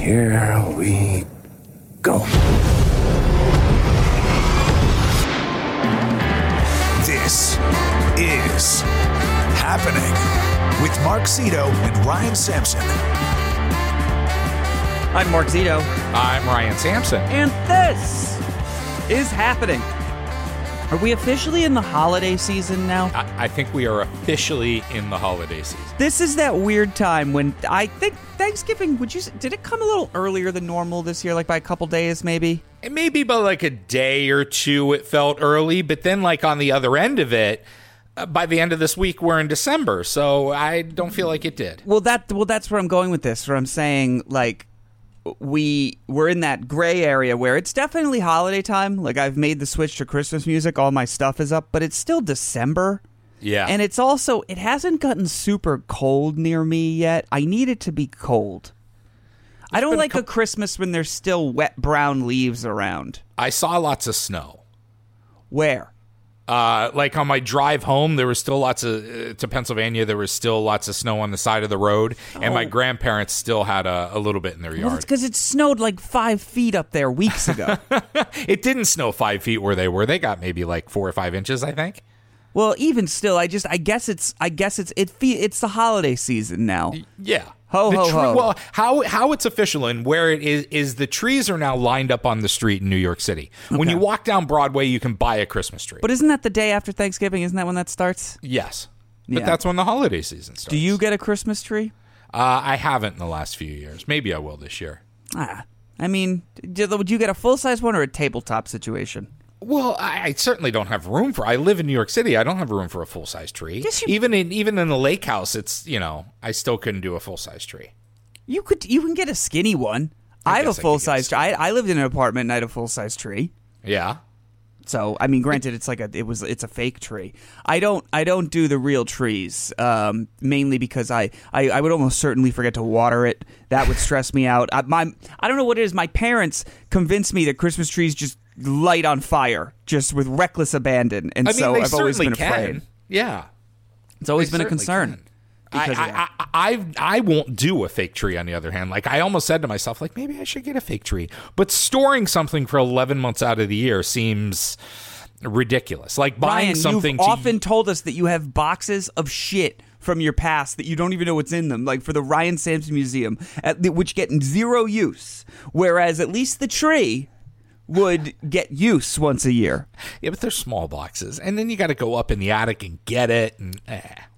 And here we go. This is Happening with Mark Zito and Ryan Sampson. I'm Mark Zito. I'm Ryan Sampson. And this is Happening. Are we officially in the holiday season now? I think we are officially in the holiday season. This is that weird time when I think Thanksgiving, did it come a little earlier than normal this year, like by a couple days maybe? It may be by like a day or two it felt early, but then like on the other end of it, by the end of this week, we're in December, so I don't feel like it did. Well, that's where I'm going with this, where I'm saying like, we're in that gray area where it's definitely holiday time. Like I've made the switch to Christmas music. All my stuff is up, but it's still December. Yeah. And it's also, it hasn't gotten super cold near me yet. I need it to be cold. I don't like a Christmas when there's still wet brown leaves around. I saw lots of snow. Where? Like on my drive home, there was still lots of, to Pennsylvania, there was still lots of snow on the side of the road, and my grandparents still had a little bit in their yard. Well, it's because it snowed like 5 feet up there weeks ago. It didn't snow 5 feet where they were. They got maybe like 4 or 5 inches, I think. Well, even still, I guess it's the holiday season now. Yeah. Ho, ho, ho. Well, how it's official and where it is the trees are now lined up on the street in New York City. Okay. When you walk down Broadway, you can buy a Christmas tree. But isn't that the day after Thanksgiving? Isn't that when that starts? Yes. But that's when the holiday season starts. Do you get a Christmas tree? I haven't in the last few years. Maybe I will this year. I mean, would you get a full-size one or a tabletop situation? Well, I certainly don't have room for. I live in New York City. I don't have room for a full size tree. Yes, even in the lake house, it's I still couldn't do a full size tree. You can get a skinny one. I have a full size tree. I lived in an apartment and I had a full size tree. Yeah. So I mean, granted, it's a fake tree. I don't do the real trees, mainly because I would almost certainly forget to water it. That would stress me out. I don't know what it is. My parents convinced me that Christmas trees just light on fire just with reckless abandon, and I've always been afraid. Yeah, it's always been a concern. I won't do a fake tree. On the other hand, like I almost said to myself, like maybe I should get a fake tree, but storing something for 11 months out of the year seems ridiculous. Like buying Ryan, something. You've often told us that you have boxes of shit from your past that you don't even know what's in them, like for the Ryan Sampson Museum, which get zero use, whereas at least the tree would get use once a year. Yeah, but they're small boxes. And then you got to go up in the attic and get it. And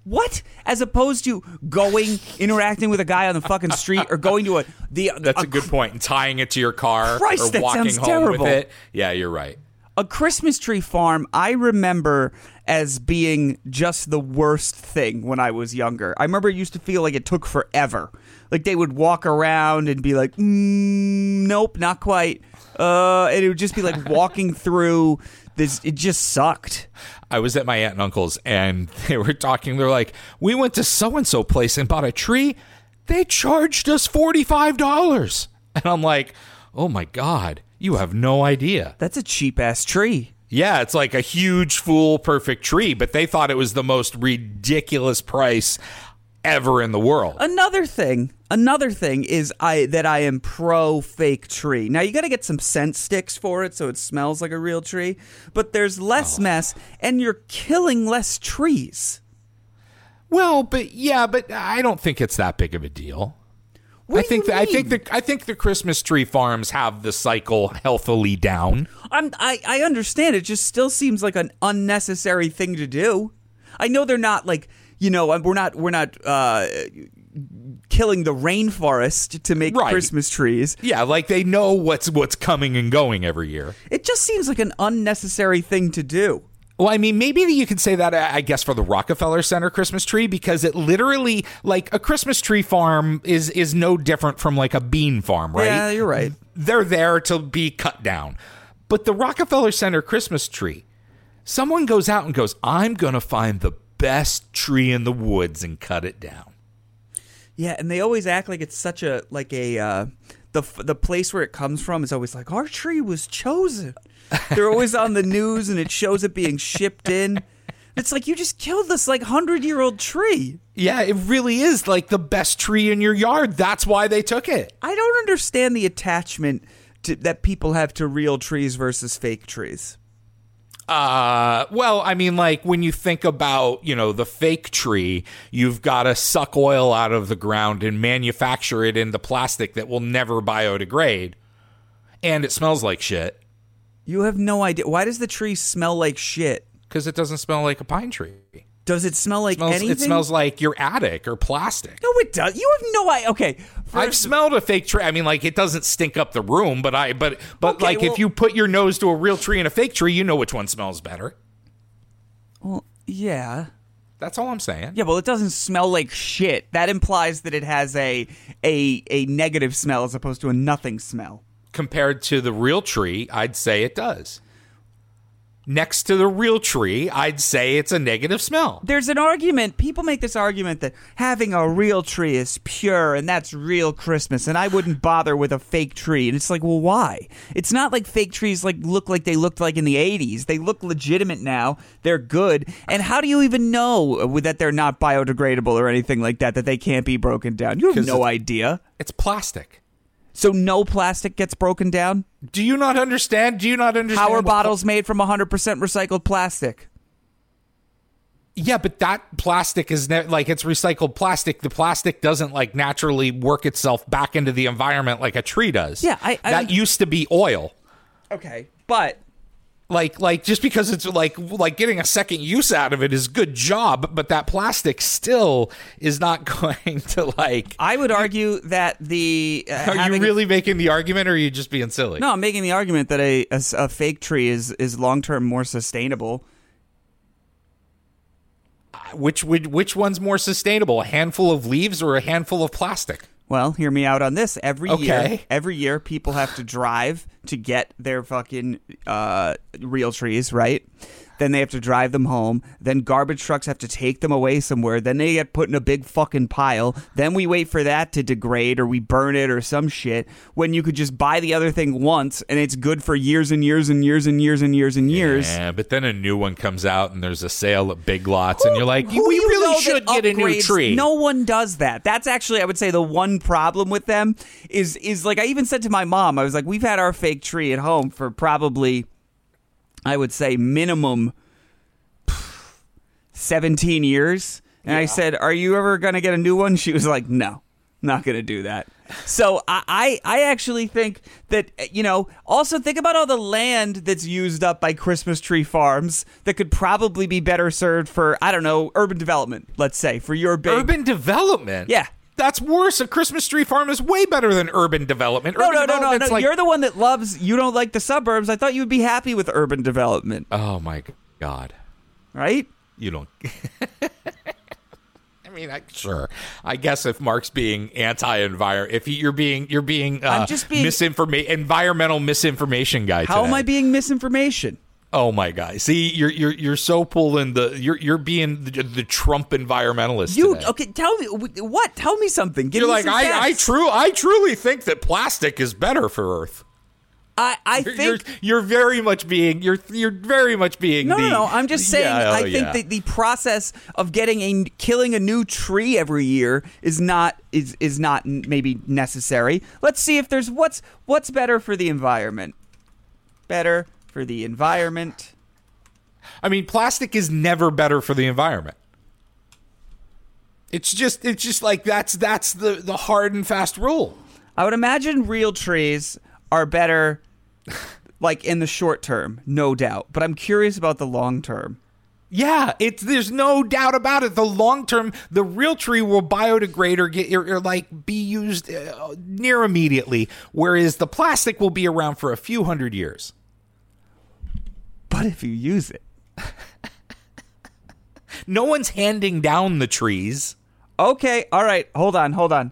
What? As opposed to interacting with a guy on the fucking street or going to That's a good point. And tying it to your car. Christ, or that walking sounds home terrible. With it. Yeah, you're right. A Christmas tree farm, I remember as being just the worst thing when I was younger. I remember it used to feel like it took forever. Like they would walk around and be like, nope, not quite. And it would just be like walking through this. It just sucked. I was at my aunt and uncle's and they were talking. They're like, we went to so-and-so place and bought a tree. They charged us $45. And I'm like, oh my God, you have no idea. That's a cheap ass tree. Yeah, it's like a huge, fool, perfect tree. But they thought it was the most ridiculous price ever in the world. Another thing is that I am pro fake tree. Now you got to get some scent sticks for it so it smells like a real tree, but there's less mess and you're killing less trees. Well, but I don't think it's that big of a deal. I think the Christmas tree farms have the cycle healthily down. I understand. It just still seems like an unnecessary thing to do. I know they're not like, we're not killing the rainforest to make Christmas trees. Yeah, like they know what's coming and going every year. It just seems like an unnecessary thing to do. Well, I mean, maybe you could say that, I guess, for the Rockefeller Center Christmas tree, because it literally, like, a Christmas tree farm is no different from like a bean farm, right? Yeah, you're right. They're there to be cut down. But the Rockefeller Center Christmas tree, someone goes out and goes, I'm going to find the best tree in the woods and cut it down. Yeah, and they always act like it's such a the place where it comes from is always like our tree was chosen. They're always on the news and it shows it being shipped in. It's like you just killed this like 100-year-old tree. Yeah, it really is like the best tree in your yard. That's why they took it. I don't understand the attachment that people have to real trees versus fake trees. Well, I mean, like when you think about, you know, the fake tree, you've got to suck oil out of the ground and manufacture it into plastic that will never biodegrade. And it smells like shit. You have no idea. Why does the tree smell like shit? Because it doesn't smell like a pine tree. Does it smell like anything? It smells like your attic or plastic. No, it does. You have no idea. Okay, I've smelled a fake tree. I mean, like it doesn't stink up the room, but okay, like if you put your nose to a real tree and a fake tree, you know which one smells better. Well, yeah. That's all I'm saying. Yeah, well, it doesn't smell like shit. That implies that it has a negative smell as opposed to a nothing smell. Compared to the real tree, I'd say it does. Next to the real tree, I'd say it's a negative smell. There's an argument. People make this argument that having a real tree is pure and that's real Christmas, and I wouldn't bother with a fake tree. And it's like, well, why? It's not like fake trees like look like they looked like in the 80s. They look legitimate now. They're good. And how do you even know that they're not biodegradable or anything like that, that they can't be broken down? You have no idea. It's plastic. So no plastic gets broken down? Do you not understand? How are bottles made from 100% recycled plastic? Yeah, but that plastic is like it's recycled plastic. The plastic doesn't like naturally work itself back into the environment like a tree does. Yeah, that used to be oil. Okay, but like just because it's like getting a second use out of it is good job, but that plastic still is not going to like. I would argue that the are you really making the argument, or are you just being silly? No, I'm making the argument that a fake tree is long term more sustainable. Which one's more sustainable? A handful of leaves or a handful of plastic? Well, hear me out on this. Every year, people have to drive to get their fucking real trees, right? Then they have to drive them home. Then garbage trucks have to take them away somewhere. Then they get put in a big fucking pile. Then we wait for that to degrade or we burn it or some shit when you could just buy the other thing once and it's good for years and years and years and years and years and years. Yeah, but then a new one comes out and there's a sale at Big Lots and you're like, we really should get a new tree. No one does that. That's actually, I would say, the one problem with them is like I even said to my mom, I was like, we've had our fake tree at home for probably... I would say minimum 17 years. And yeah. I said, are you ever going to get a new one? She was like, no, not going to do that. So I actually think that, you know, also think about all the land that's used up by Christmas tree farms that could probably be better served for, I don't know, urban development, let's say, for your big... Urban development? Yeah. That's worse. A Christmas tree farm is way better than urban development. No. Like... You're the one that loves, you don't like the suburbs. I thought you would be happy with urban development. Oh, my God. Right? You don't. I mean, sure. I guess if Mark's being anti-environment, if you're being environmental misinformation guy. How am I being misinformation? Oh my God! See, you're so pulling the you're being the Trump environmentalist. Today. Okay? Tell me what? Tell me something. Give you're me like some facts. I truly think that plastic is better for Earth. I think you're very much being. No. I'm just saying. Yeah, I think that the process of killing a new tree every year is not maybe necessary. Let's see if there's what's better for the environment. Better. For the environment. I mean, plastic is never better for the environment. It's just like that's the hard and fast rule. I would imagine real trees are better, like in the short term, no doubt. But I'm curious about the long term. Yeah, there's no doubt about it. The long term, the real tree will biodegrade or be used near immediately, whereas the plastic will be around for a few hundred years. But if you use it, no one's handing down the trees. Okay, all right, hold on.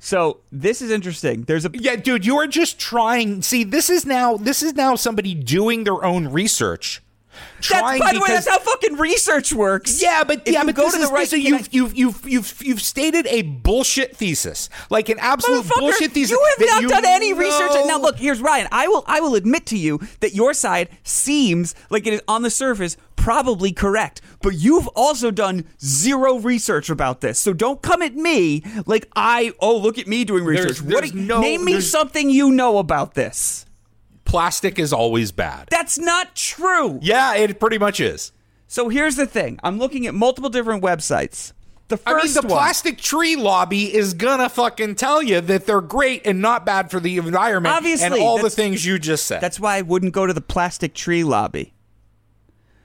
So this is interesting. There's a dude. You are just trying. See, this is now somebody doing their own research. That's how fucking research works. Yeah, but you've stated a bullshit thesis, like an absolute bullshit thesis. You have not done any research. Now look, here's Ryan. I will admit to you that your side seems like it is on the surface. probably correct, but you've also done zero research about this. So don't come at me like look at me doing research. Name me something you know about this. Plastic is always bad. That's not true. Yeah, it pretty much is. So here's the thing. I'm looking at multiple different websites. The first one, plastic tree lobby is gonna fucking tell you that they're great and not bad for the environment, obviously, and all the things you just said. That's why I wouldn't go to the plastic tree lobby.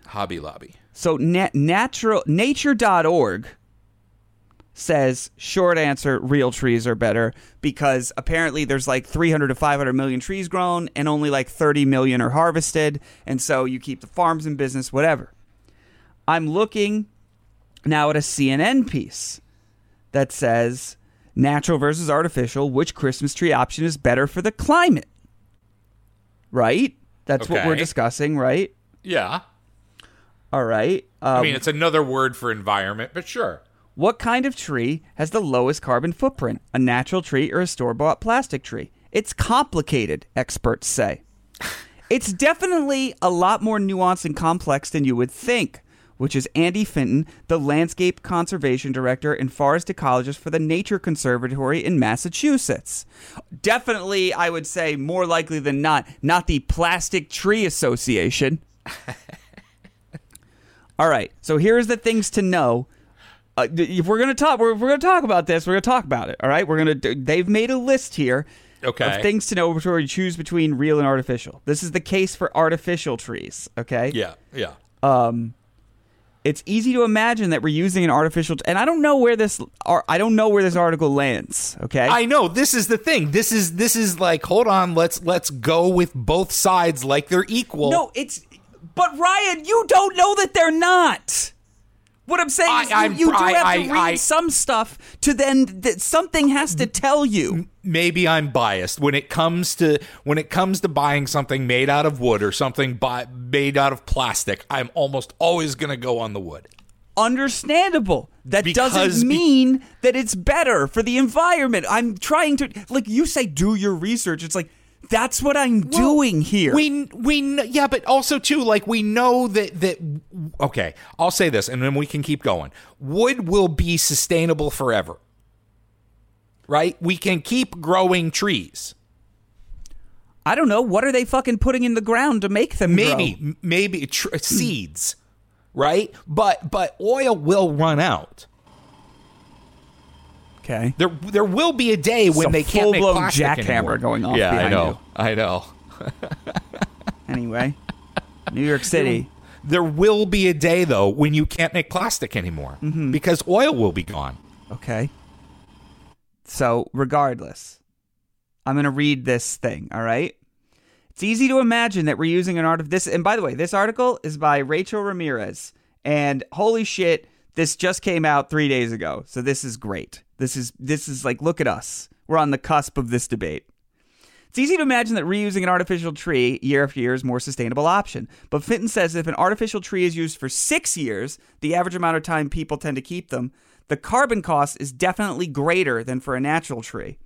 Hobby Lobby. So nature.org says short answer, real trees are better, because apparently there's like 300 to 500 million trees grown and only like 30 million are harvested, and so you keep the farms in business, whatever. I'm looking now at a CNN piece that says natural versus artificial, which Christmas tree option is better for the climate? Right? That's okay. What we're discussing, right? Yeah. All right. I mean, it's another word for environment, but sure. What kind of tree has the lowest carbon footprint? A natural tree or a store-bought plastic tree? It's complicated, experts say. It's definitely a lot more nuanced and complex than you would think, which is Andy Finton, the landscape conservation director and forest ecologist for the Nature Conservancy in Massachusetts. Definitely, I would say, more likely than not the Plastic Tree Association. All right, so here's the things to know. If we're gonna talk about this. We're gonna talk about it. All right, they've made a list here, okay, of things to know before you choose between real and artificial. This is the case for artificial trees. Okay. Yeah. It's easy to imagine that we're using an artificial, and I don't know where this article lands. Okay, I know this is the thing. This is like, hold on, let's go with both sides like they're equal. No, but Ryan, you don't know that they're not. What I'm saying is you do have to read some stuff to then that something has to tell you. Maybe I'm biased when it comes to buying something made out of wood or something made out of plastic. I'm almost always going to go on the wood. Understandable. That doesn't mean that it's better for the environment. I'm trying to, like you say, do your research. It's like, that's what I'm doing here. Yeah, but also too, like, we know that okay, I'll say this and then we can keep going. Wood will be sustainable forever. Right? We can keep growing trees. I don't know, what are they fucking putting in the ground to make them grow? Maybe seeds, right? But oil will run out. Okay. There will be a day when they can't make plastic anymore. Full blown jackhammer going off. Yeah, I know. Anyway, New York City. There will be a day though when you can't make plastic anymore, mm-hmm, because oil will be gone. Okay. So regardless, I'm going to read this thing. All right. It's easy to imagine that we're using an art of this. And by the way, this article is by Rachel Ramirez, and holy shit, this just came out 3 days ago. So this is great. This is like, look at us. We're on the cusp of this debate. It's easy to imagine that reusing an artificial tree year after year is a more sustainable option. But Finton says if an artificial tree is used for 6 years, the average amount of time people tend to keep them, the carbon cost is definitely greater than for a natural tree.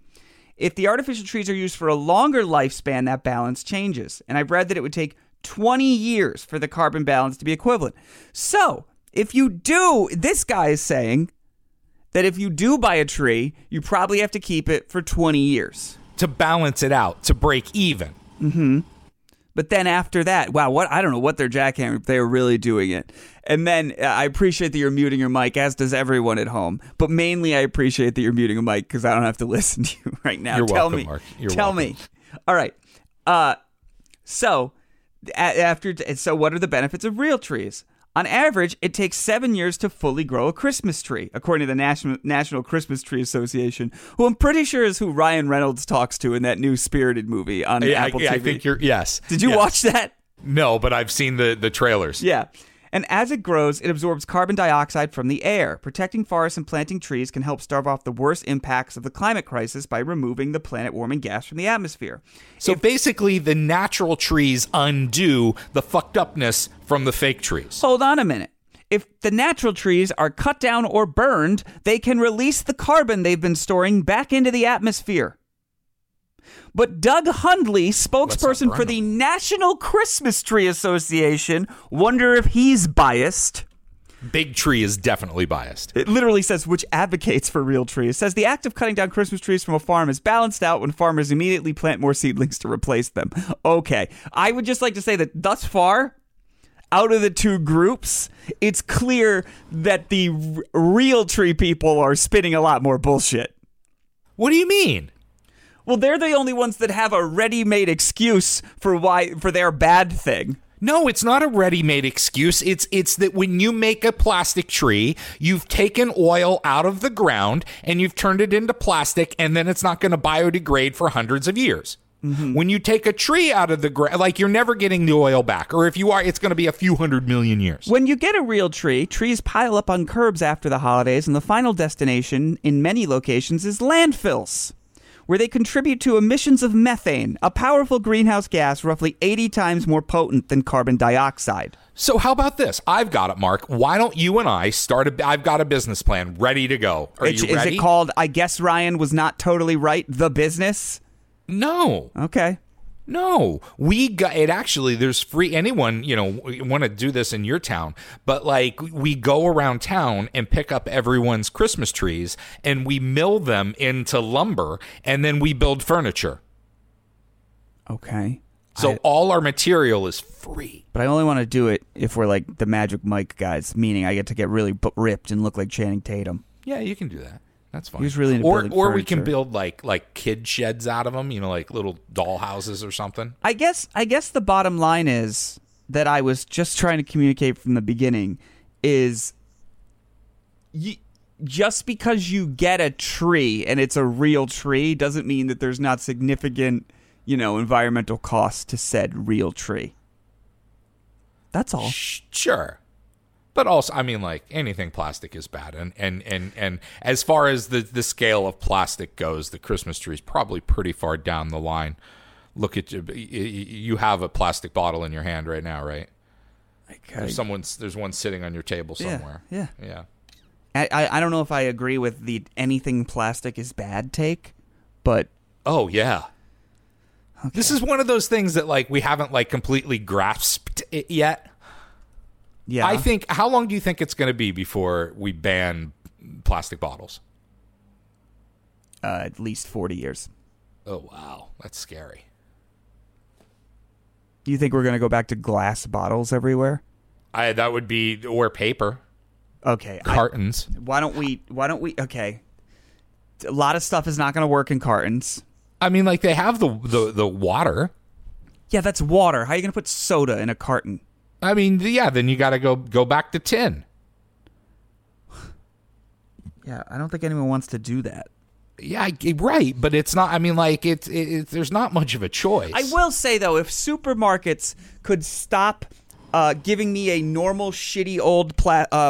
If the artificial trees are used for a longer lifespan, that balance changes. And I've read that it would take 20 years for the carbon balance to be equivalent. So if you do, this guy is saying that if you do buy a tree, you probably have to keep it for 20 years. To balance it out, to break even. Mm-hmm. But then after that, wow, what? I don't know what they're jackhammering, but they're really doing it. And then I appreciate that you're muting your mic, as does everyone at home. But mainly I appreciate that you're muting your mic because I don't have to listen to you right now. You're welcome, Mark. Tell me. All right. So what are the benefits of real trees? On average, it takes 7 years to fully grow a Christmas tree, according to the National Christmas Tree Association, who I'm pretty sure is who Ryan Reynolds talks to in that new Spirited movie on Apple TV. I think you're, yes. Did you watch that? No, but I've seen the trailers. Yeah. And as it grows, it absorbs carbon dioxide from the air. Protecting forests and planting trees can help stave off the worst impacts of the climate crisis by removing the planet-warming gas from the atmosphere. So basically, the natural trees undo the fucked upness from the fake trees. Hold on a minute. If the natural trees are cut down or burned, they can release the carbon they've been storing back into the atmosphere. But Doug Hundley, spokesperson for the National Christmas Tree Association, wonder if he's biased. Big tree is definitely biased. It literally says, which advocates for real trees, says the act of cutting down Christmas trees from a farm is balanced out when farmers immediately plant more seedlings to replace them. Okay. I would just like to say that thus far, out of the two groups, it's clear that the real tree people are spinning a lot more bullshit. What do you mean? Well, they're the only ones that have a ready-made excuse for why for their bad thing. No, it's not a ready-made excuse. It's that when you make a plastic tree, you've taken oil out of the ground and you've turned it into plastic, and then it's not going to biodegrade for hundreds of years. Mm-hmm. When you take a tree out of the ground, like, you're never getting the oil back. Or if you are, it's going to be a few 100 million years. When you get a real tree, trees pile up on curbs after the holidays, and the final destination in many locations is landfills, where they contribute to emissions of methane, a powerful greenhouse gas roughly 80 times more potent than carbon dioxide. So how about this? I've got it, Mark. Why don't you and I start I've got a business plan ready to go. Are you ready? Is it called, I guess Ryan was not totally right, the business? No. Okay. No, we got it. Actually, there's free. Anyone, want to do this in your town, but like, we go around town and pick up everyone's Christmas trees and we mill them into lumber and then we build furniture. Okay. So all our material is free. But I only want to do it if we're like the Magic Mike guys, meaning I get to get really ripped and look like Channing Tatum. Yeah, you can do that. That's fine. Really or we can build like kid sheds out of them, like little dollhouses or something. I guess the bottom line is that I was just trying to communicate from the beginning is just because you get a tree and it's a real tree doesn't mean that there's not significant, environmental cost to said real tree. That's all. Sure. But also, I mean, like, anything plastic is bad. And as far as the scale of plastic goes, the Christmas tree is probably pretty far down the line. Look at you have a plastic bottle in your hand right now, right? There's one sitting on your table somewhere. Yeah. I don't know if I agree with the anything plastic is bad take, but... Oh, yeah. Okay. This is one of those things that, like, we haven't, like, completely grasped it yet. Yeah, I think. How long do you think it's going to be before we ban plastic bottles? At least 40 years. Oh, wow. That's scary. Do you think we're going to go back to glass bottles everywhere? That would be, or paper. Okay. Cartons. Why don't we? Okay. A lot of stuff is not going to work in cartons. I mean, like, they have the water. Yeah, that's water. How are you going to put soda in a carton? I mean, yeah, then you got to go back to tin. Yeah, I don't think anyone wants to do that. Yeah, right, but it's not, I mean, like, it's there's not much of a choice. I will say, though, if supermarkets could stop giving me a normal, shitty old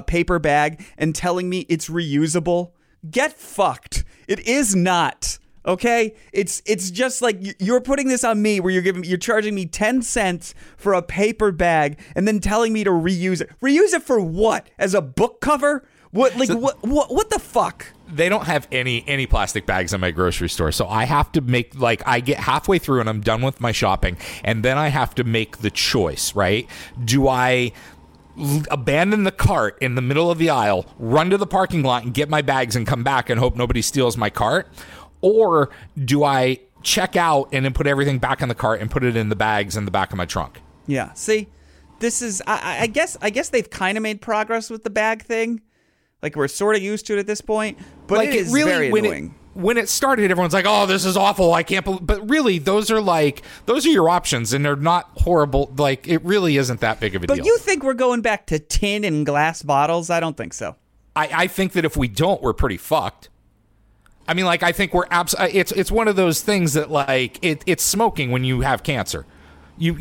paper bag and telling me it's reusable, get fucked. It is not. Okay, it's just like you're putting this on me, where you're charging me 10 cents for a paper bag and then telling me to reuse it. Reuse it for what? As a book cover? What? Like, so what the fuck? They don't have any plastic bags in my grocery store, so I have to make, like, I get halfway through and I'm done with my shopping, and then I have to make the choice, right? Do I abandon the cart in the middle of the aisle, run to the parking lot and get my bags and come back and hope nobody steals my cart? Or do I check out and then put everything back in the cart and put it in the bags in the back of my trunk? Yeah. See, this is, I guess they've kind of made progress with the bag thing. Like, we're sort of used to it at this point, but like, it is really, very annoying. When it started, everyone's like, oh, this is awful. I can't believe, but really, those are your options, and they're not horrible. Like, it really isn't that big of a deal. But you think we're going back to tin and glass bottles? I don't think so. I think that if we don't, we're pretty fucked. I mean, like, I think we're it's one of those things that, like, it's smoking when you have cancer. You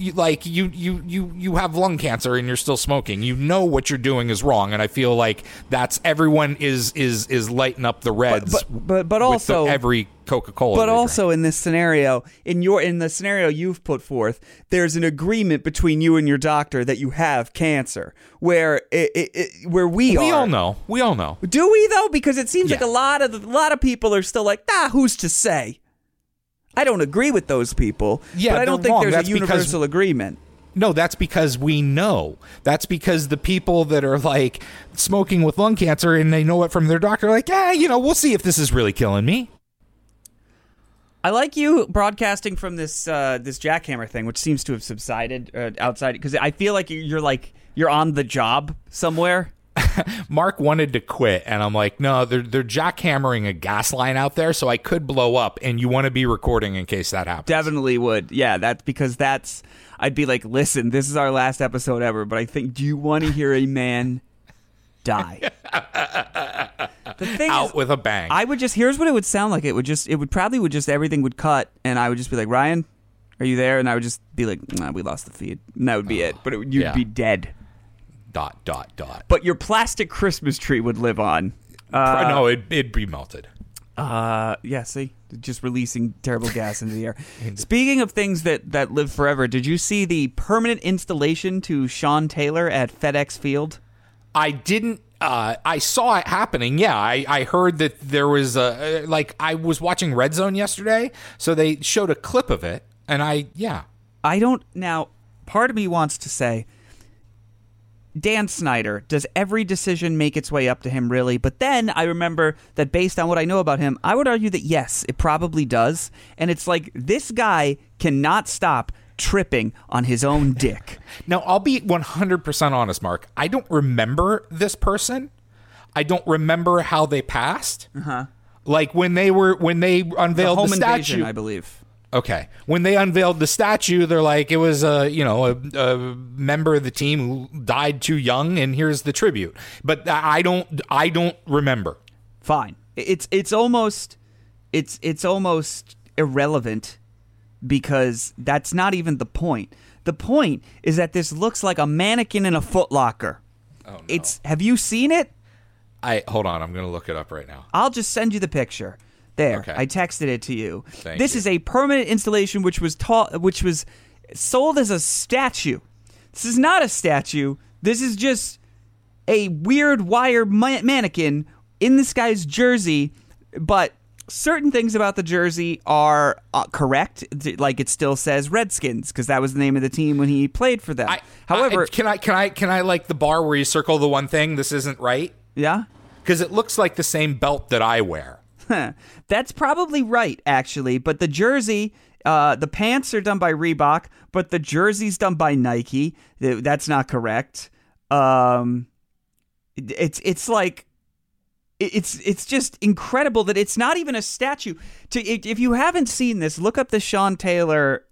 have lung cancer and you're still smoking. You know what you're doing is wrong, and I feel like that's everyone is lighting up the reds. But also with every Coca-Cola. But also in this scenario, in the scenario you've put forth, there's an agreement between you and your doctor that you have cancer. Where where we all know. We all know. Do we though? Because it seems like a lot of people are still like, who's to say? I don't agree with those people, but I don't think there's a universal agreement. No, that's because we know. That's because the people that are like smoking with lung cancer and they know it from their doctor, like, we'll see if this is really killing me. I like you broadcasting from this this jackhammer thing, which seems to have subsided outside, because I feel like you're on the job somewhere. Mark wanted to quit, and I'm like, no, they're jackhammering a gas line out there, so I could blow up, and you want to be recording in case that happens. Definitely would. Yeah, I'd be like, listen, this is our last episode ever, but I think, do you want to hear a man die? The thing out is, with a bang. I would just, here's what it would sound like. It would probably everything would cut, and I would just be like, Ryan, are you there? And I would just be like, nah, we lost the feed. And that would be it. But you'd be dead. ... But your plastic Christmas tree would live on. No, it'd be melted. Yeah, see? Just releasing terrible gas into the air. Speaking of things that live forever, did you see the permanent installation to Sean Taylor at FedEx Field? I didn't. I saw it happening. Yeah, I heard that there was I was watching Red Zone yesterday, so they showed a clip of it, and Now, part of me wants to say, Dan Snyder, does every decision make its way up to him, really? But then I remember that based on what I know about him, I would argue that, yes, it probably does. And it's like, this guy cannot stop tripping on his own dick. Now, I'll be 100% honest, Mark. I don't remember this person. I don't remember how they passed. Uh-huh. Like when they unveiled the statue. Invasion, I believe. Okay. When they unveiled the statue, they're like, it was a member of the team who died too young, and here's the tribute. But I don't remember. Fine. It's almost irrelevant, because that's not even the point. The point is that this looks like a mannequin in a Foot Locker. Oh, no. Have you seen it? Hold on. I'm going to look it up right now. I'll just send you the picture. There, okay. I texted it to you. This is a permanent installation which was sold as a statue. This is not a statue. This is just a weird wire mannequin in this guy's jersey, but certain things about the jersey are correct. Like, it still says Redskins, because that was the name of the team when he played for them. However, can I like the bar where you circle the one thing? This isn't right. Yeah, because it looks like the same belt that I wear. That's probably right, actually. But the jersey, the pants are done by Reebok, but the jersey's done by Nike. That's not correct. It's just incredible that it's not even a statue. If you haven't seen this, look up the Sean Taylor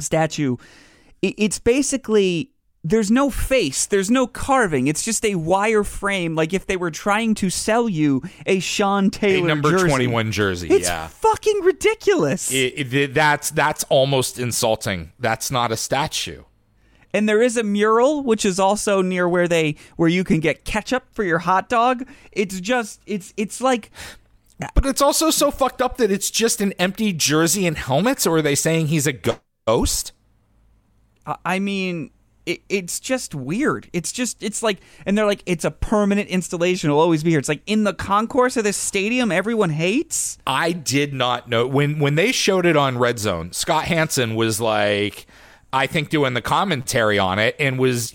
statue. It's basically, there's no face, there's no carving. It's just a wire frame, like if they were trying to sell you a Sean Taylor jersey. A number 21 jersey, it's fucking ridiculous. That's almost insulting. That's not a statue. And there is a mural, which is also near where you can get ketchup for your hot dog. It's just, it's like... But it's also so fucked up that it's just an empty jersey and helmets, or are they saying he's a ghost? I mean... It's just weird. It's like, and they're like, it's a permanent installation. It'll always be here. It's like in the concourse of this stadium everyone hates. I did not know. When they showed it on Red Zone, Scott Hansen was like, I think doing the commentary on it, and was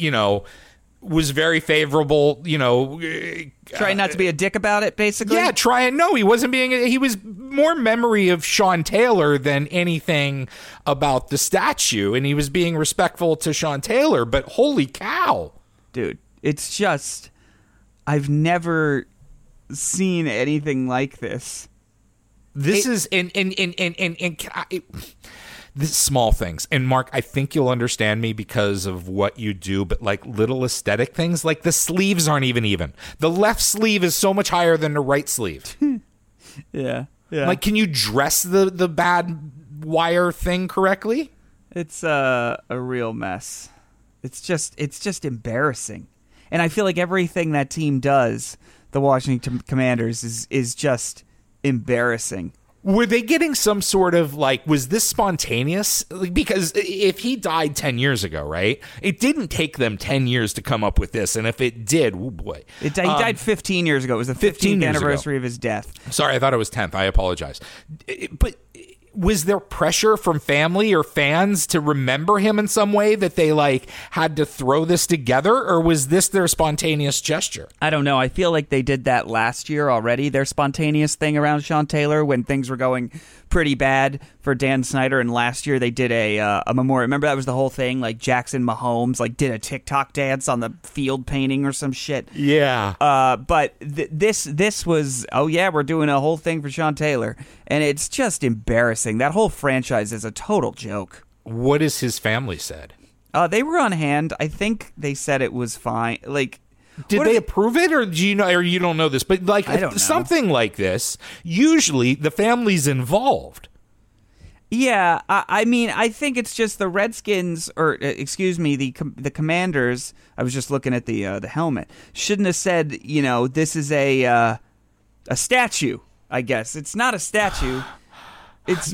very favorable, trying not to be a dick about it, basically. Yeah, he wasn't being, he was more memory of Sean Taylor than anything about the statue, and he was being respectful to Sean Taylor, but holy cow. Dude, it's just, I've never seen anything like this. This is small things. And Mark, I think you'll understand me because of what you do, but like little aesthetic things, like the sleeves aren't even. The left sleeve is so much higher than the right sleeve. Yeah. Like, can you dress the bad wire thing correctly? It's a real mess. It's just embarrassing. And I feel like everything that team does, the Washington Commanders, is just embarrassing. Were they getting some sort of, like, was this spontaneous? Because if he died 10 years ago, right, it didn't take them 10 years to come up with this. And if it did, oh, boy. He died 15 years ago. It was the 15th anniversary of his death. Sorry, I thought it was 10th. I apologize. But was there pressure from family or fans to remember him in some way that they like had to throw this together, or was this their spontaneous gesture? I don't know. I feel like they did that last year already, their spontaneous thing around Sean Taylor when things were going pretty bad for Dan Snyder. And last year they did a memorial. Remember, that was the whole thing, like Jackson Mahomes like did a TikTok dance on the field painting or some shit. Yeah. But this was, oh yeah, we're doing a whole thing for Sean Taylor. And it's just embarrassing. That whole franchise is a total joke. What has his family said? They were on hand. I think they said it was fine. Like, did they approve it, or do you know, or you don't know this? But like, something like this, usually the family's involved. Yeah, I mean, I think it's just the Redskins, or excuse me, the Commanders. I was just looking at the helmet. Shouldn't have said, you know, this is a statue. I guess it's not a statue. It's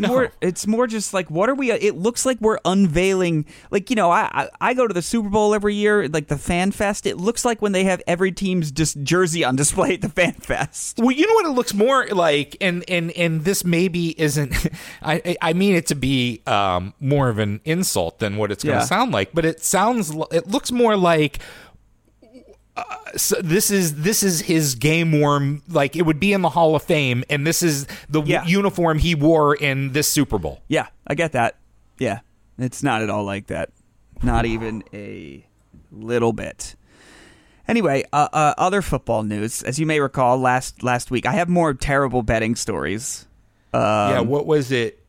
more just like, what are we? It looks like we're unveiling, like, you know, I go to the Super Bowl every year, like the Fan Fest. It looks like when they have every team's jersey on display at the Fan Fest. Well, you know what it looks more like, and this maybe isn't. I mean it to be more of an insult than what it's going to sound like, but it looks more like. So this is his game worn, like it would be in the Hall of Fame, and this is the uniform he wore in this Super Bowl. Yeah, I get that. Yeah, it's not at all like that. Not even a little bit. Anyway, other football news. As you may recall, last week, I have more terrible betting stories. What was it?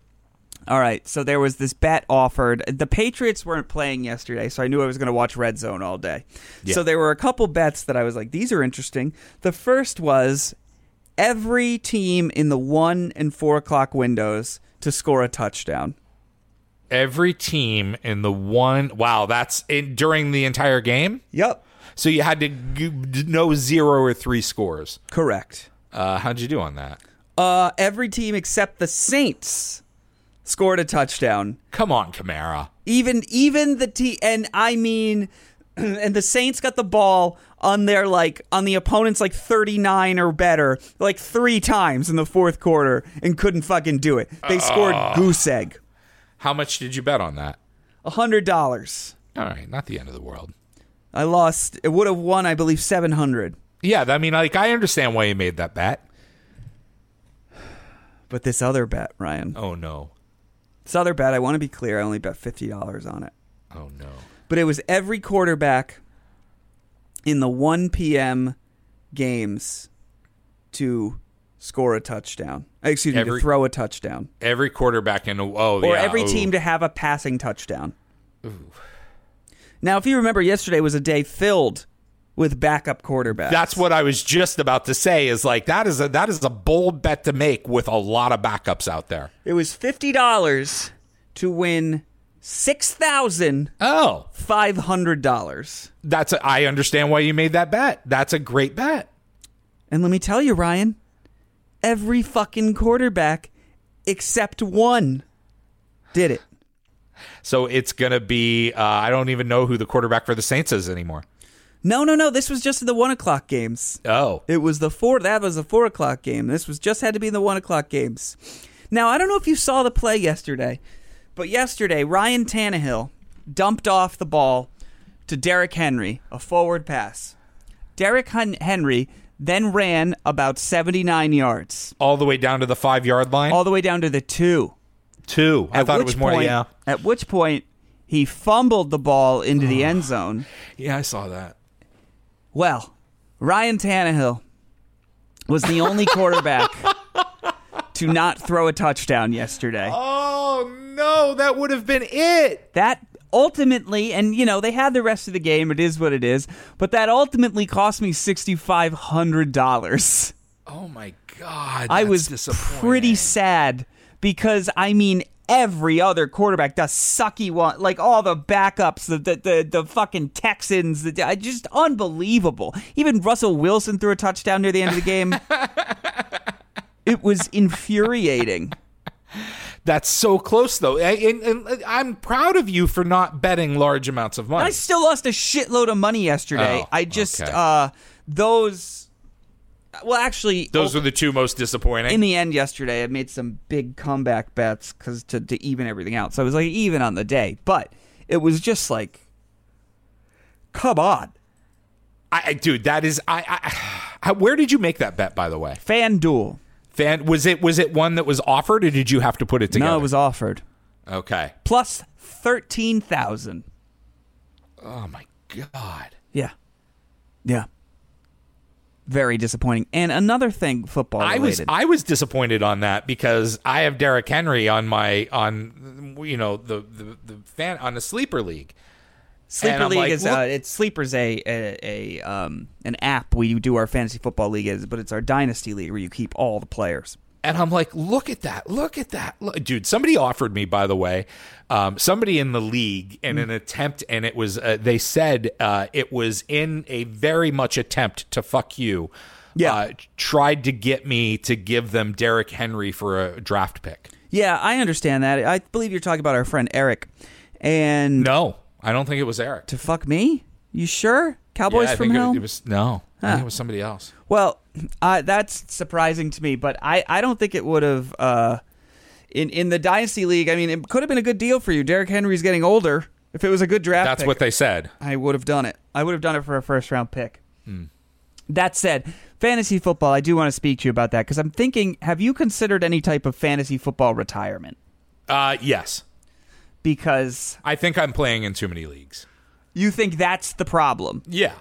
All right, so there was this bet offered. The Patriots weren't playing yesterday, so I knew I was going to watch Red Zone all day. Yeah. So there were a couple bets that I was like, these are interesting. The first was every team in the 1 and 4 o'clock windows to score a touchdown. Every team in the 1? Wow, that's during the entire game? Yep. So you had to know 0 or 3 scores. Correct. How'd you do on that? Every team except the Saints scored a touchdown. Come on, Kamara. Even the team, and I mean, and the Saints got the ball on their, like, on the opponent's, like, 39 or better, like, 3 times in the fourth quarter and couldn't fucking do it. They scored goose egg. How much did you bet on that? $100. All right, not the end of the world. I lost. It would have won, I believe, $700. Yeah, I mean, like, I understand why you made that bet. But this other bet, Ryan. Oh, no. This other bet, I want to be clear, I only bet $50 on it. Oh, no. But it was every quarterback in the 1 p.m. games to score a touchdown. To throw a touchdown. Every quarterback in a... Oh, or every team to have a passing touchdown. Ooh. Now, if you remember, yesterday was a day filled with backup quarterbacks. That's what I was just about to say, is like, that is a bold bet to make with a lot of backups out there. It was $50 to win $6,500. I understand why you made that bet. That's a great bet. And let me tell you, Ryan, every fucking quarterback except one did it. So it's going to be, I don't even know who the quarterback for the Saints is anymore. No. This was just the 1 o'clock games. Oh, it was the 4. That was the 4 o'clock game. This was just had to be in the 1 o'clock games. Now, I don't know if you saw the play yesterday, but yesterday Ryan Tannehill dumped off the ball to Derrick Henry, a forward pass. Derrick Henry then ran about 79 yards, all the way down to the 5-yard line, all the way down to the 2. I thought it was more. Yeah. At which point he fumbled the ball into the end zone. Yeah, I saw that. Well, Ryan Tannehill was the only quarterback to not throw a touchdown yesterday. Oh, no, that would have been it. That ultimately, and, you know, they had the rest of the game. It is what it is. But that ultimately cost me $6,500. Oh, my God. I was pretty sad because, I mean, every other quarterback, the sucky one, like all the backups, the fucking Texans, just unbelievable. Even Russell Wilson threw a touchdown near the end of the game. It was infuriating. That's so close, though. And I'm proud of you for not betting large amounts of money. And I still lost a shitload of money yesterday. Oh, I just, okay. Those Well, actually, those were the two most disappointing. In the end, yesterday, I made some big comeback bets because to even everything out. So I was like even on the day, but it was just like, come on, dude. That is, where did you make that bet? By the way, FanDuel. Was it one that was offered, or did you have to put it together? No, it was offered. Okay, plus 13,000. Oh my God. Yeah. Very disappointing. And another thing, football related. I was disappointed on that because I have Derrick Henry on my the fan on the sleeper league. Sleeper league is it's Sleeper's an app we do our fantasy football league is, but it's our dynasty league where you keep all the players. And I'm like, look at that. Dude, somebody offered me, by the way, somebody in the league in an attempt, and it was, they said it was in a very much attempt to fuck you. Yeah. Tried to get me to give them Derrick Henry for a draft pick. Yeah, I understand that. I believe you're talking about our friend Eric. And no, I don't think it was Eric. To fuck me? You sure? Cowboys from Hell? I think it was somebody else. Well, that's surprising to me, but I don't think it would have in the Dynasty League. I mean, it could have been a good deal for you. Derrick Henry's getting older. If it was a good draft pick. That's what they said. I would have done it. I would have done it for a first-round pick. Mm. That said, fantasy football, I do want to speak to you about that because I'm thinking, have you considered any type of fantasy football retirement? Yes. Because I think I'm playing in too many leagues. You think that's the problem? Yeah.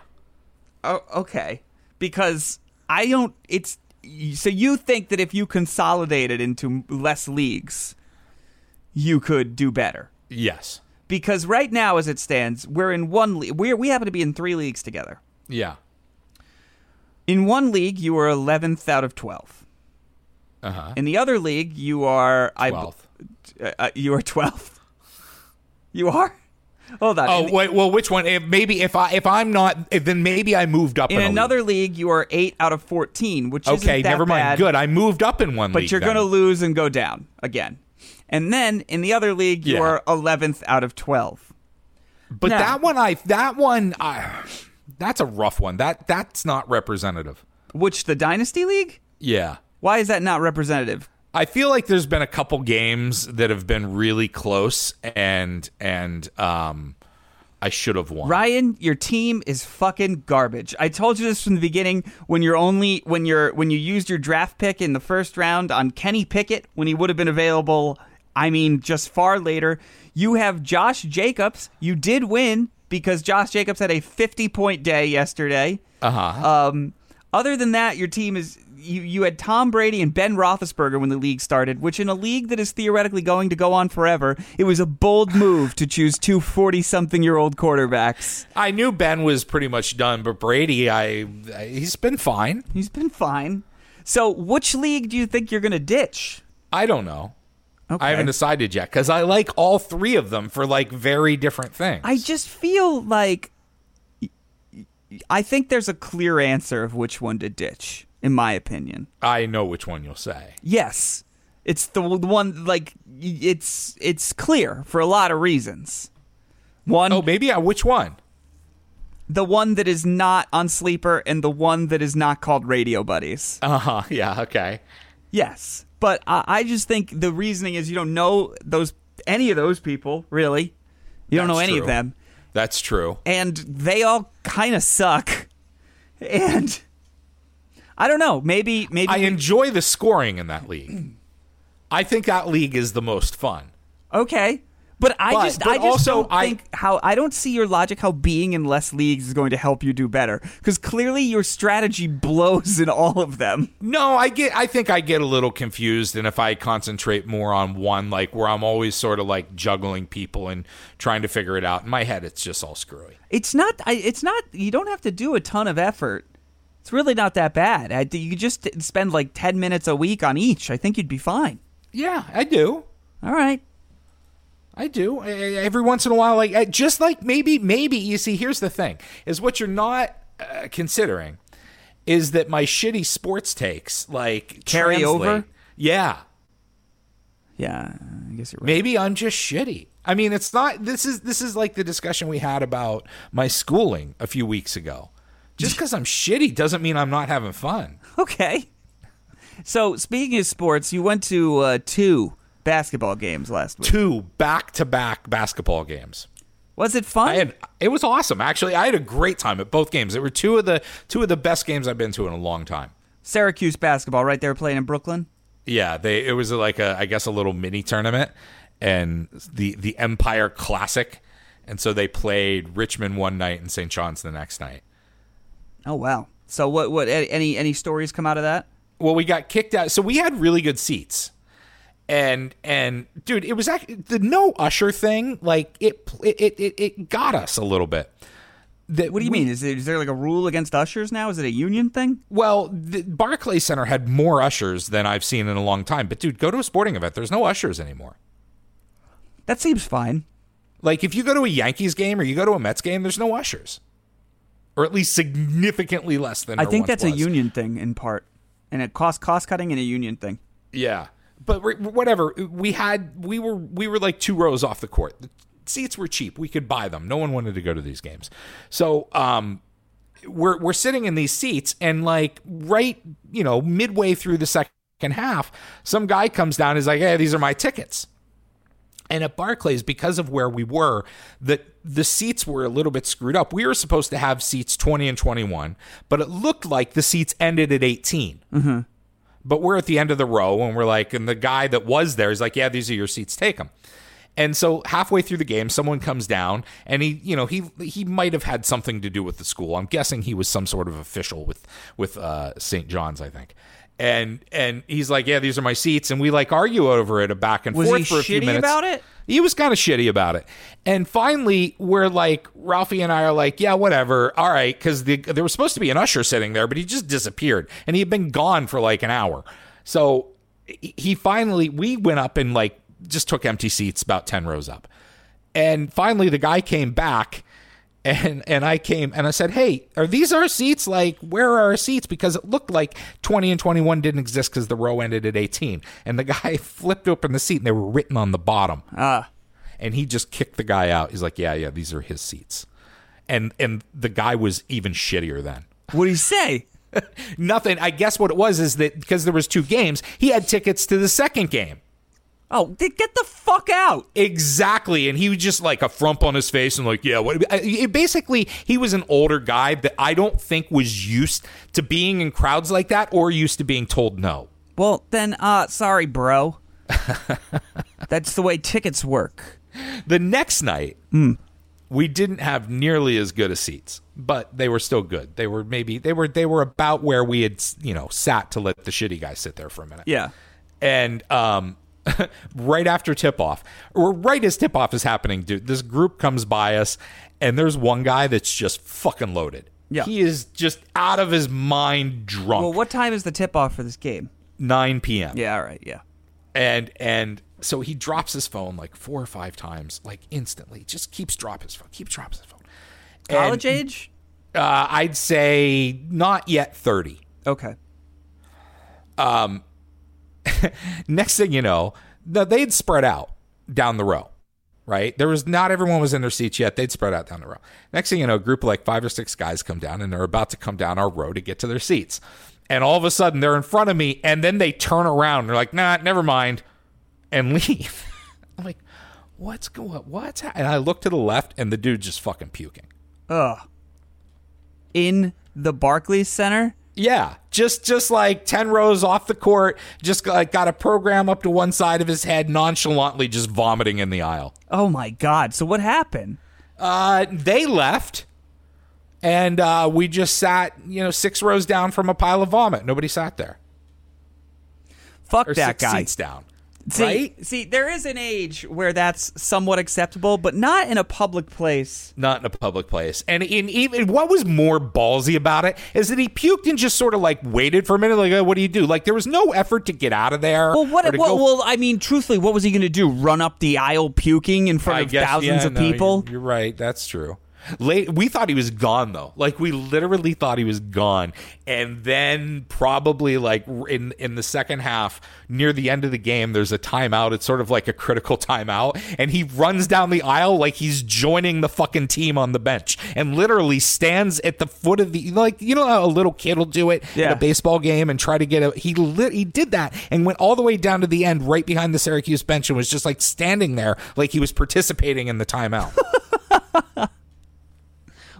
Oh, okay. Because I don't. It's so you think that if you consolidated into less leagues, you could do better. Yes. Because right now, as it stands, we're in one league. We happen to be in three leagues together. Yeah. In one league, you are 11th out of 12. Uh huh. In the other league, you are 12th. You are 12th. You are. Hold on. Oh wait. Well, which one? If I'm not, then maybe I moved up in another league. You are 8 out of 14, which is okay. Never mind. Bad, good. I moved up in one league, but you're going to lose and go down again. And then in the other league, you are 11th out of 12. But now, that's a rough one. That's not representative. Which the Dynasty League? Yeah. Why is that not representative? I feel like there's been a couple games that have been really close, and I should have won. Ryan, your team is fucking garbage. I told you this from the beginning. When you used your draft pick in the first round on Kenny Pickett when he would have been available, I mean, just far later. You have Josh Jacobs. You did win because Josh Jacobs had a 50-point day yesterday. Uh-huh. Other than that, your team is. You had Tom Brady and Ben Roethlisberger when the league started, which in a league that is theoretically going to go on forever, it was a bold move to choose two 40-something-year-old quarterbacks. I knew Ben was pretty much done, but Brady, he's been fine. He's been fine. So which league do you think you're going to ditch? I don't know. Okay. I haven't decided yet because I like all three of them for like very different things. I just feel like I think there's a clear answer of which one to ditch. In my opinion, I know which one you'll say. Yes, it's the one. Like it's clear for a lot of reasons. One. Oh, maybe. Yeah. Which one? The one that is not on Sleeper, and the one that is not called Radio Buddies. Uh-huh. Yeah. Okay. Yes, but I just think the reasoning is you don't know any of those people really. You don't know any of them. That's true. And they all kind of suck. And. I don't know. Maybe I enjoy the scoring in that league. I think that league is the most fun. Okay. I don't see your logic how being in less leagues is going to help you do better because clearly your strategy blows in all of them. No, I think I get a little confused, and if I concentrate more on one, like where I'm always sort of like juggling people and trying to figure it out in my head, it's just all screwy. It's not. You don't have to do a ton of effort. It's really not that bad. You just spend like 10 minutes a week on each. I think you'd be fine. Yeah, I do. All right. I do. Every once in a while, like just like maybe, you see, here's the thing, is what you're not considering is that my shitty sports takes, like carry over. Yeah. Yeah, I guess you're right. Maybe I'm just shitty. I mean, it's not, this is like the discussion we had about my schooling a few weeks ago. Just because I'm shitty doesn't mean I'm not having fun. Okay. So, speaking of sports, you went to two basketball games last week. Two back-to-back basketball games. Was it fun? It was awesome, actually. I had a great time at both games. They were two of the best games I've been to in a long time. Syracuse basketball, right? They were playing in Brooklyn? Yeah, it was like, I guess, a little mini tournament, and the Empire Classic. And so they played Richmond one night and St. John's the next night. Oh, wow. So what any stories come out of that? Well, we got kicked out. So we had really good seats. And dude, it was actually the no usher thing, like it got us a little bit. What do you mean? Is there like a rule against ushers now? Is it a union thing? Well, the Barclays Center had more ushers than I've seen in a long time. But dude, go to a sporting event. There's no ushers anymore. That seems fine. Like if you go to a Yankees game or you go to a Mets game, there's no ushers. Or at least significantly less than I think that's a union thing in part. And a cost-cutting and a union thing. Yeah. But whatever. We were like two rows off the court. The seats were cheap. We could buy them. No one wanted to go to these games. So we're sitting in these seats, and like right, you know, midway through the second half, some guy comes down and is like, hey, these are my tickets. And at Barclays, because of where we were, the seats were a little bit screwed up. We were supposed to have seats 20 and 21, but it looked like the seats ended at 18. Mm-hmm. But we're at the end of the row, and we're like, and the guy that was there is like, yeah, these are your seats, take them. And so halfway through the game, someone comes down, and he might have had something to do with the school. I'm guessing he was some sort of official with St. John's, I think. And he's like, yeah, these are my seats. And we like argue over it back and forth for a few minutes. Was he shitty about it? He was kind of shitty about it. And finally, we're like, Ralphie and I are like, yeah, whatever. All right. Because there was supposed to be an usher sitting there, but he just disappeared. And he had been gone for like an hour. So we went up and like just took empty seats about 10 rows up. And finally, the guy came back. And I came and I said, hey, are these our seats? Like, where are our seats? Because it looked like 20 and 21 didn't exist because the row ended at 18. And the guy flipped open the seat and they were written on the bottom. And he just kicked the guy out. He's like, yeah, these are his seats. And the guy was even shittier then. What'd he say? Nothing. I guess what it was is that because there was two games, he had tickets to the second game. Oh, get the fuck out. Exactly. And he was just like a frump on his face and like, yeah. Basically, he was an older guy that I don't think was used to being in crowds like that or used to being told no. Well, then, sorry, bro. That's the way tickets work. The next night, we didn't have nearly as good a seats, but they were still good. They were they were about where we had, sat to let the shitty guy sit there for a minute. Yeah. And right after tip-off, or right as tip-off is happening, dude, this group comes by us, and there's one guy that's just fucking loaded. Yeah. He is just out of his mind drunk. Well, what time is the tip-off for this game? 9 p.m. Yeah, all right, yeah. And so he drops his phone like 4 or 5 times, like instantly. Just keeps dropping his phone. College age? I'd say not yet 30. Okay. Next thing you know, they'd spread out down the row, right? There was not everyone was in their seats yet. They'd spread out down the row. Next thing you know, a group of like 5 or 6 guys come down, and they're about to come down our row to get to their seats. And all of a sudden, they're in front of me, and then they turn around. And they're like, nah, never mind, and leave. I'm like, what's happening? And I look to the left, and the dude just fucking puking. Ugh. In the Barclays Center? Yeah, just like 10 rows off the court, just like got a program up to one side of his head, nonchalantly just vomiting in the aisle. Oh, my God. So what happened? They left, and we just sat, 6 rows down from a pile of vomit. Nobody sat there. Fuck or that 6 guy. Seats down. See, there is an age where that's somewhat acceptable, but not in a public place. Not in a public place. And even what was more ballsy about it is that he puked and just sort of like waited for a minute. Like, oh, what do you do? Like, there was no effort to get out of there. Well, truthfully, what was he going to do? Run up the aisle puking in front of thousands of people? You're right. That's true. We thought he was gone, though. Like, we literally thought he was gone. And then probably, like, in the second half, near the end of the game, there's a timeout. It's sort of like a critical timeout. And he runs down the aisle like he's joining the fucking team on the bench and literally stands at the foot of the... Like, you know how a little kid will do it in a baseball game and try to get a... He did that and went all the way down to the end right behind the Syracuse bench and was just, like, standing there like he was participating in the timeout.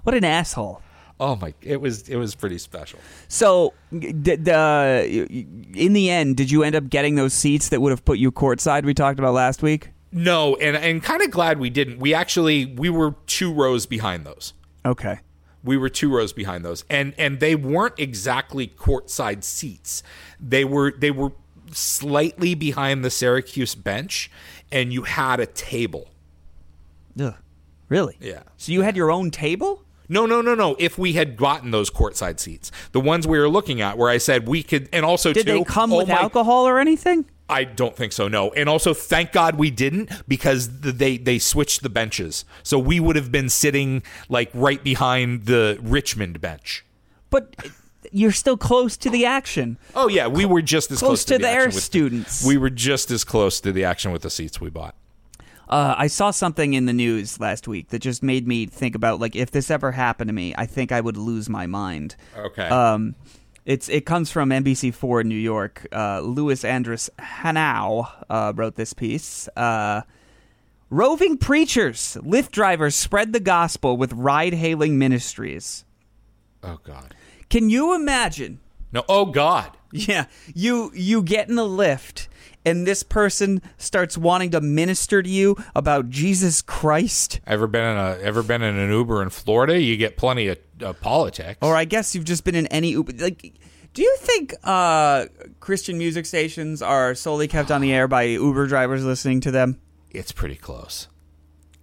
What an asshole! Oh my! It was pretty special. So, in the end, did you end up getting those seats that would have put you courtside? We talked about last week. No, and kind of glad we didn't. We were two rows behind those. Okay. We were two rows behind those, and they weren't exactly courtside seats. They were slightly behind the Syracuse bench, and you had a table. Ugh. Really? Yeah. So you had your own table? No. If we had gotten those courtside seats, the ones we were looking at, where I said we could, and also did they come with alcohol or anything? I don't think so. No, and also thank God we didn't, because they switched the benches, so we would have been sitting like right behind the Richmond bench. But you're still close to the action. Oh yeah, we were just as close to the air students. We were just as close to the action with the seats we bought. I saw something in the news last week that just made me think about, like, if this ever happened to me, I think I would lose my mind. Okay. It comes from NBC4 in New York. Louis Andrus Hanau wrote this piece. Roving preachers, Lyft drivers spread the gospel with ride-hailing ministries. Oh, God. Can you imagine? No. Oh, God. Yeah. You get in a Lyft. And this person starts wanting to minister to you about Jesus Christ. Ever been in an Uber in Florida? You get plenty of politics. Or I guess you've just been in any Uber. Like, do you think Christian music stations are solely kept on the air by Uber drivers listening to them? It's pretty close.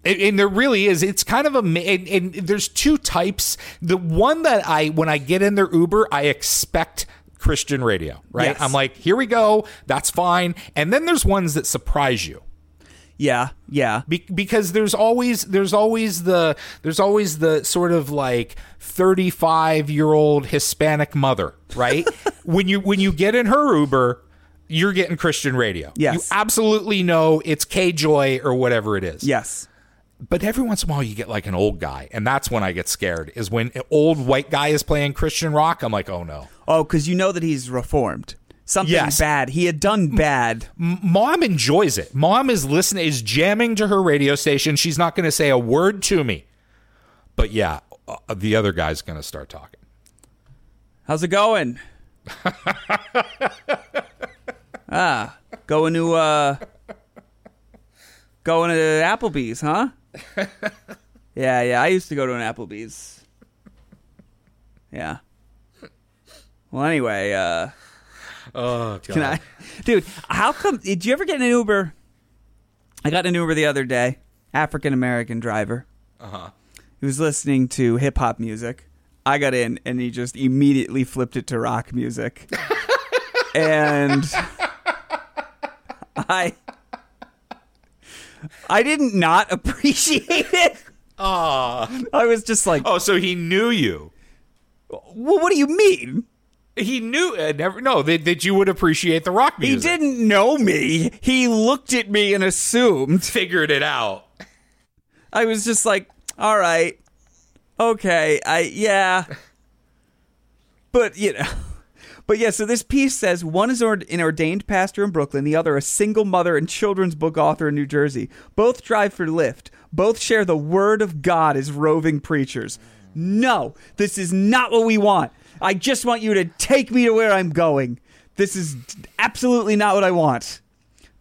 And there really is. It's kind of and there's two types. The one that when I get in their Uber, I expect Christian radio, right? Yes. I'm like, here we go. That's fine. And then there's ones that surprise you. Yeah. Because there's always the sort of like 35-year-old Hispanic mother, right? When you get in her Uber, you're getting Christian radio. Yes. You absolutely know it's K-Joy or whatever it is. Yes. But every once in a while, you get like an old guy. And that's when I get scared, is when an old white guy is playing Christian rock. I'm like, oh, no. Oh, because you know that he's reformed. Something bad. He had done bad. Mom enjoys it. Mom is listening, is jamming to her radio station. She's not going to say a word to me. But yeah, the other guy's going to start talking. How's it going? Going to Applebee's, huh? Yeah. I used to go to an Applebee's. Yeah. Well, anyway. Oh, God. Dude, how come... Did you ever get an Uber? I got an Uber the other day. African-American driver. Uh-huh. He was listening to hip-hop music. I got in, and he just immediately flipped it to rock music. And I didn't not appreciate it. Oh. I was just like... Oh, so he knew you. Well, what do you mean? He knew... that you would appreciate the rock music. He didn't know me. He looked at me and assumed. Figured it out. I was just like, all right. Okay. Yeah. But, you know... But yeah, so this piece says one is an ordained pastor in Brooklyn, the other a single mother and children's book author in New Jersey. Both drive for Lyft. Both share the word of God as roving preachers. No, this is not what we want. I just want you to take me to where I'm going. This is absolutely not what I want.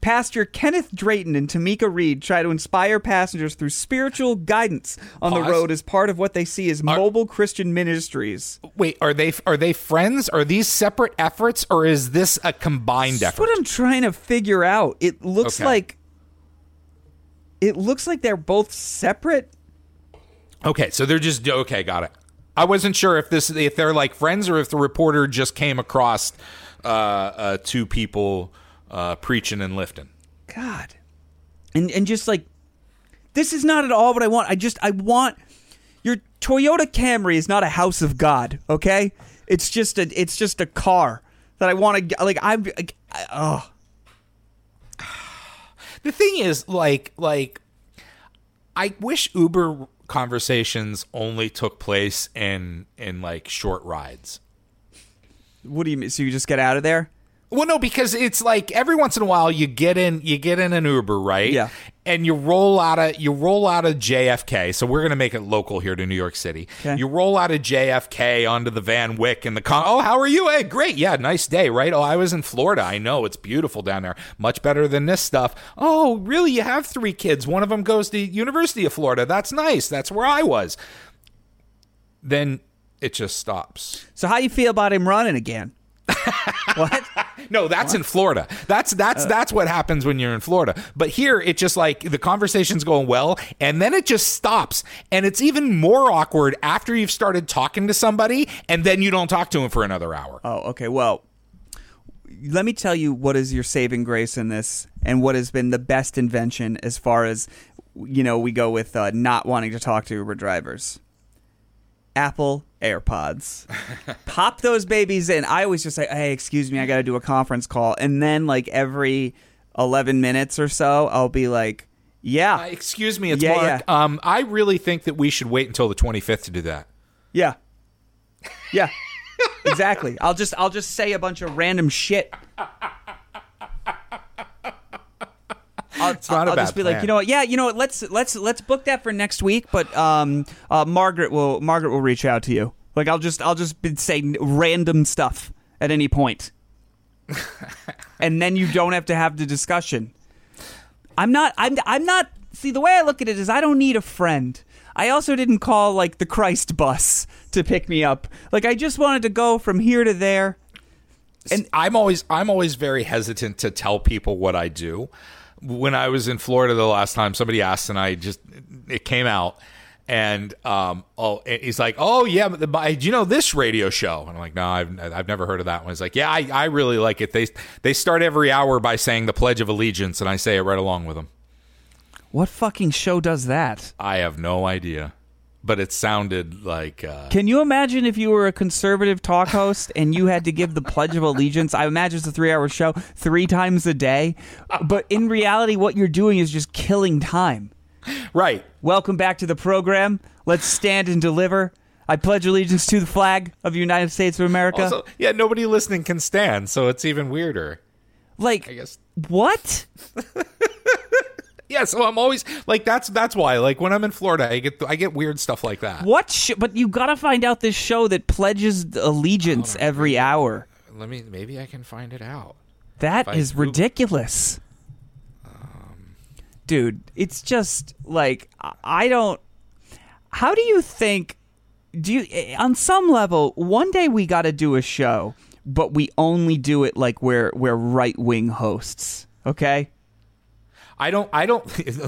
Pastor Kenneth Drayton and Tamika Reed try to inspire passengers through spiritual guidance on the road as part of what they see as mobile Christian ministries. Wait, are they friends? Are these separate efforts, or is this a combined effort? That's what I'm trying to figure out. It looks like they're both separate. Okay, so they're just got it. I wasn't sure if they're like friends or if the reporter just came across two people preaching and lifting. God. And just like, this is not at all what I want. I want Your Toyota Camry is not a house of God, okay? It's just a car that I want to, like, I'm, like, oh. The thing is, like, I wish Uber conversations only took place in like short rides. What do you mean? So you just get out of there? Well, no, because it's like every once in a while you get in an Uber, right? Yeah. And you roll out of JFK. So we're gonna make it local here to New York City. Okay. You roll out of JFK onto the Van Wyck and the oh, how are you? Hey, great, yeah, nice day, right? Oh, I was in Florida. I know it's beautiful down there, much better than this stuff. Oh, really? You have 3 kids. One of them goes to University of Florida. That's nice. That's where I was. Then it just stops. So how you feel about him running again? What? No, that's what? In Florida. That's what happens when you're in Florida. But here, it just like the conversation's going well, and then it just stops, and it's even more awkward after you've started talking to somebody, and then you don't talk to him for another hour. Oh, okay. Well, let me tell you what is your saving grace in this, and what has been the best invention as far as, you know, we go with not wanting to talk to Uber drivers. Apple AirPods. Pop those babies in. I always just say, hey, excuse me, I got to do a conference call. And then like every 11 minutes or so, I'll be like, yeah. Excuse me, it's Mark. Yeah. I really think that we should wait until the 25th to do that. Yeah. Yeah. Exactly. I'll just say a bunch of random shit. I'll just be like, you know what? Yeah, you know what? Let's book that for next week. But Margaret will reach out to you. Like I'll just say random stuff at any point, and then you don't have to have the discussion. I'm not. See, the way I look at it is, I don't need a friend. I also didn't call like the Christ bus to pick me up. Like I just wanted to go from here to there. And I'm always very hesitant to tell people what I do. When I was in Florida the last time, somebody asked, and it came out, and he's like, "Oh yeah, do you know this radio show?" And I'm like, "No, I've never heard of that one." He's like, "Yeah, I really like it. They start every hour by saying the Pledge of Allegiance, and I say it right along with them." What fucking show does that? I have no idea, but it sounded like. Can you imagine if you were a conservative talk host and you had to give the Pledge of Allegiance? I imagine it's a 3-hour show 3 times a day. But in reality, what you're doing is just killing time. Right. Welcome back to the program. Let's stand and deliver. I pledge allegiance to the flag of the United States of America. Also, yeah, nobody listening can stand, so it's even weirder. Like, I guess. What? Yeah, so I'm always like that's why like when I'm in Florida I get weird stuff like that. What? But you gotta find out this show that pledges allegiance every hour. Maybe I can find it out. That is ridiculous, dude. It's just like I don't. How do you think? Do you on some level one day we gotta do a show, but we only do it like we're right wing hosts, okay? I don't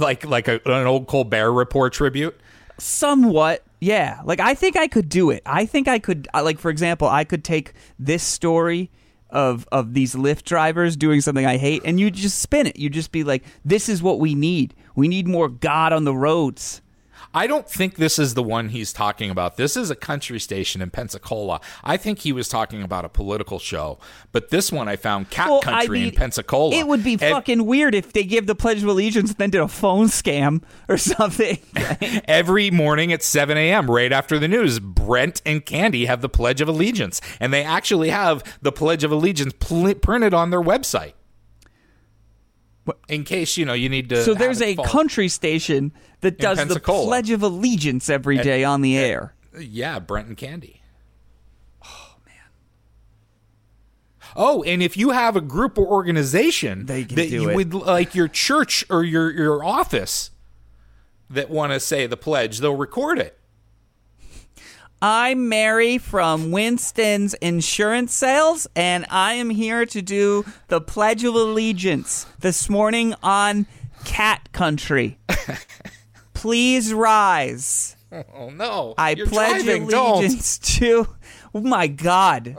like an old Colbert Report tribute. Somewhat, yeah. Like I think I could do it. I think I could. Like for example, I could take this story of these Lyft drivers doing something I hate, and you just spin it. You just be like, "This is what we need. We need more God on the roads." I don't think this is the one he's talking about. This is a country station in Pensacola. I think he was talking about a political show. But this one I found in Pensacola. It would be fucking weird if they gave the Pledge of Allegiance and then did a phone scam or something. Every morning at 7 a.m. right after the news, Brent and Candy have the Pledge of Allegiance. And they actually have the Pledge of Allegiance printed on their website. In case, you know, you need to. So there's a country station that does the Pledge of Allegiance every day on the air. Yeah, Brent and Candy. Oh, man. Oh, and if you have a group or organization that you would like your church or your office that want to say the pledge, they'll record it. I'm Mary from Winston's Insurance Sales, and I am here to do the Pledge of Allegiance this morning on Cat Country. Please rise. Oh, no. I You're pledge driving. Allegiance Don't. To... Oh, my God.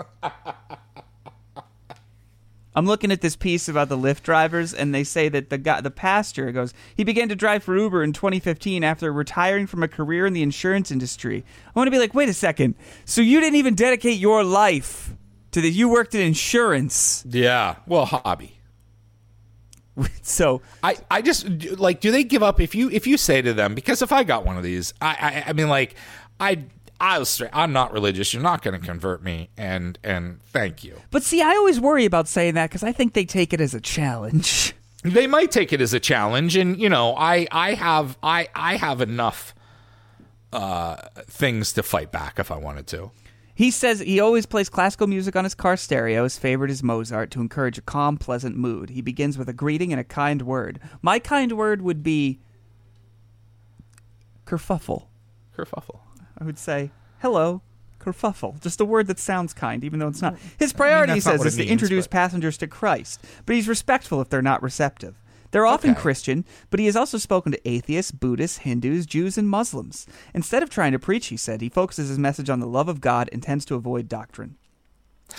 I'm looking at this piece about the Lyft drivers, and they say that the pastor goes, he began to drive for Uber in 2015 after retiring from a career in the insurance industry. I want to be like, wait a second. So you didn't even dedicate your life to that. You worked in insurance. Yeah. Well, hobby. So I just like, do they give up if you say to them, because if I got one of these, I'm not religious. You're not going to convert me, and thank you. But see, I always worry about saying that because I think they take it as a challenge. They might take it as a challenge, and you know, I have enough things to fight back if I wanted to. He says he always plays classical music on his car stereo. His favorite is Mozart to encourage a calm, pleasant mood. He begins with a greeting and a kind word. My kind word would be kerfuffle. Kerfuffle. I would say, hello, kerfuffle. Just a word that sounds kind, even though it's not. His priority, he says, is to introduce passengers to Christ, but he's respectful if they're not receptive. They're often Christian, but he has also spoken to atheists, Buddhists, Hindus, Jews, and Muslims. Instead of trying to preach, he said, he focuses his message on the love of God and tends to avoid doctrine.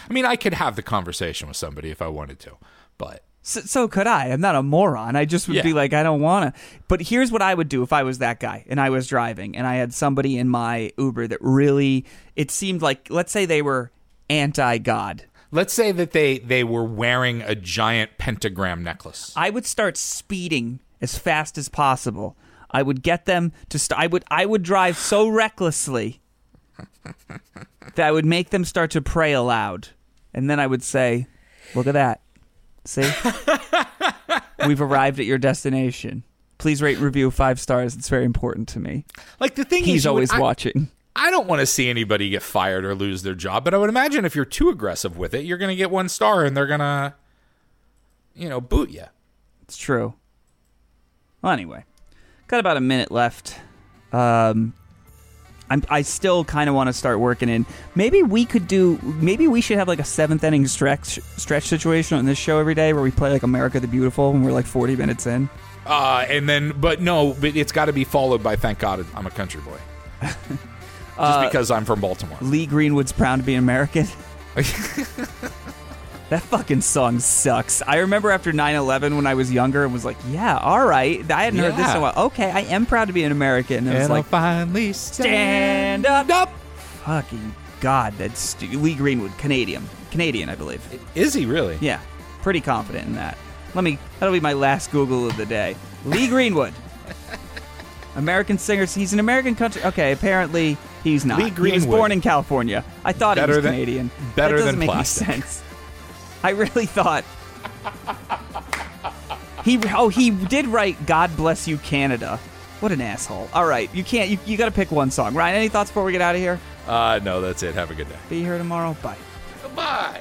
I mean, I could have the conversation with somebody if I wanted to, but... So could I. I'm not a moron. I just would be like, I don't want to. But here's what I would do if I was that guy and I was driving and I had somebody in my Uber that really, it seemed like, let's say they were anti-God. Let's say that they were wearing a giant pentagram necklace. I would start speeding as fast as possible. I would get them to I would drive so recklessly that I would make them start to pray aloud. And then I would say, look at that. See? We've arrived at your destination. Please rate and review 5 stars. It's very important to me. Like the thing he's always watching. I don't want to see anybody get fired or lose their job, but I would imagine if you're too aggressive with it, you're going to get 1 star and they're going to, you know, boot you. It's true. Well, anyway, got about a minute left. I still kind of want to start working in. Maybe we should have like a 7th inning stretch situation on this show every day where we play like America the Beautiful when we're like 40 minutes in. But it's got to be followed by Thank God I'm a Country Boy. Just because I'm from Baltimore. Lee Greenwood's Proud to be American. That fucking song sucks. I remember after 9/11 when I was younger and was like, yeah, all right. I hadn't heard this in a while. Okay, I am proud to be an American. And I was like, finally stand up. Fucking God, that's Lee Greenwood, Canadian, I believe. Is he really? Yeah, pretty confident in that. That'll be my last Google of the day. Lee Greenwood. American singer. He's an American country. Okay, apparently he's not. Lee Greenwood. He was born in California. I thought he was Canadian. Better than plastic. That doesn't make any sense. I really thought he did write "God Bless You, Canada." What an asshole! All right, you can't. You got to pick one song, Ryan. Any thoughts before we get out of here? No, that's it. Have a good day. Be here tomorrow. Bye. Goodbye.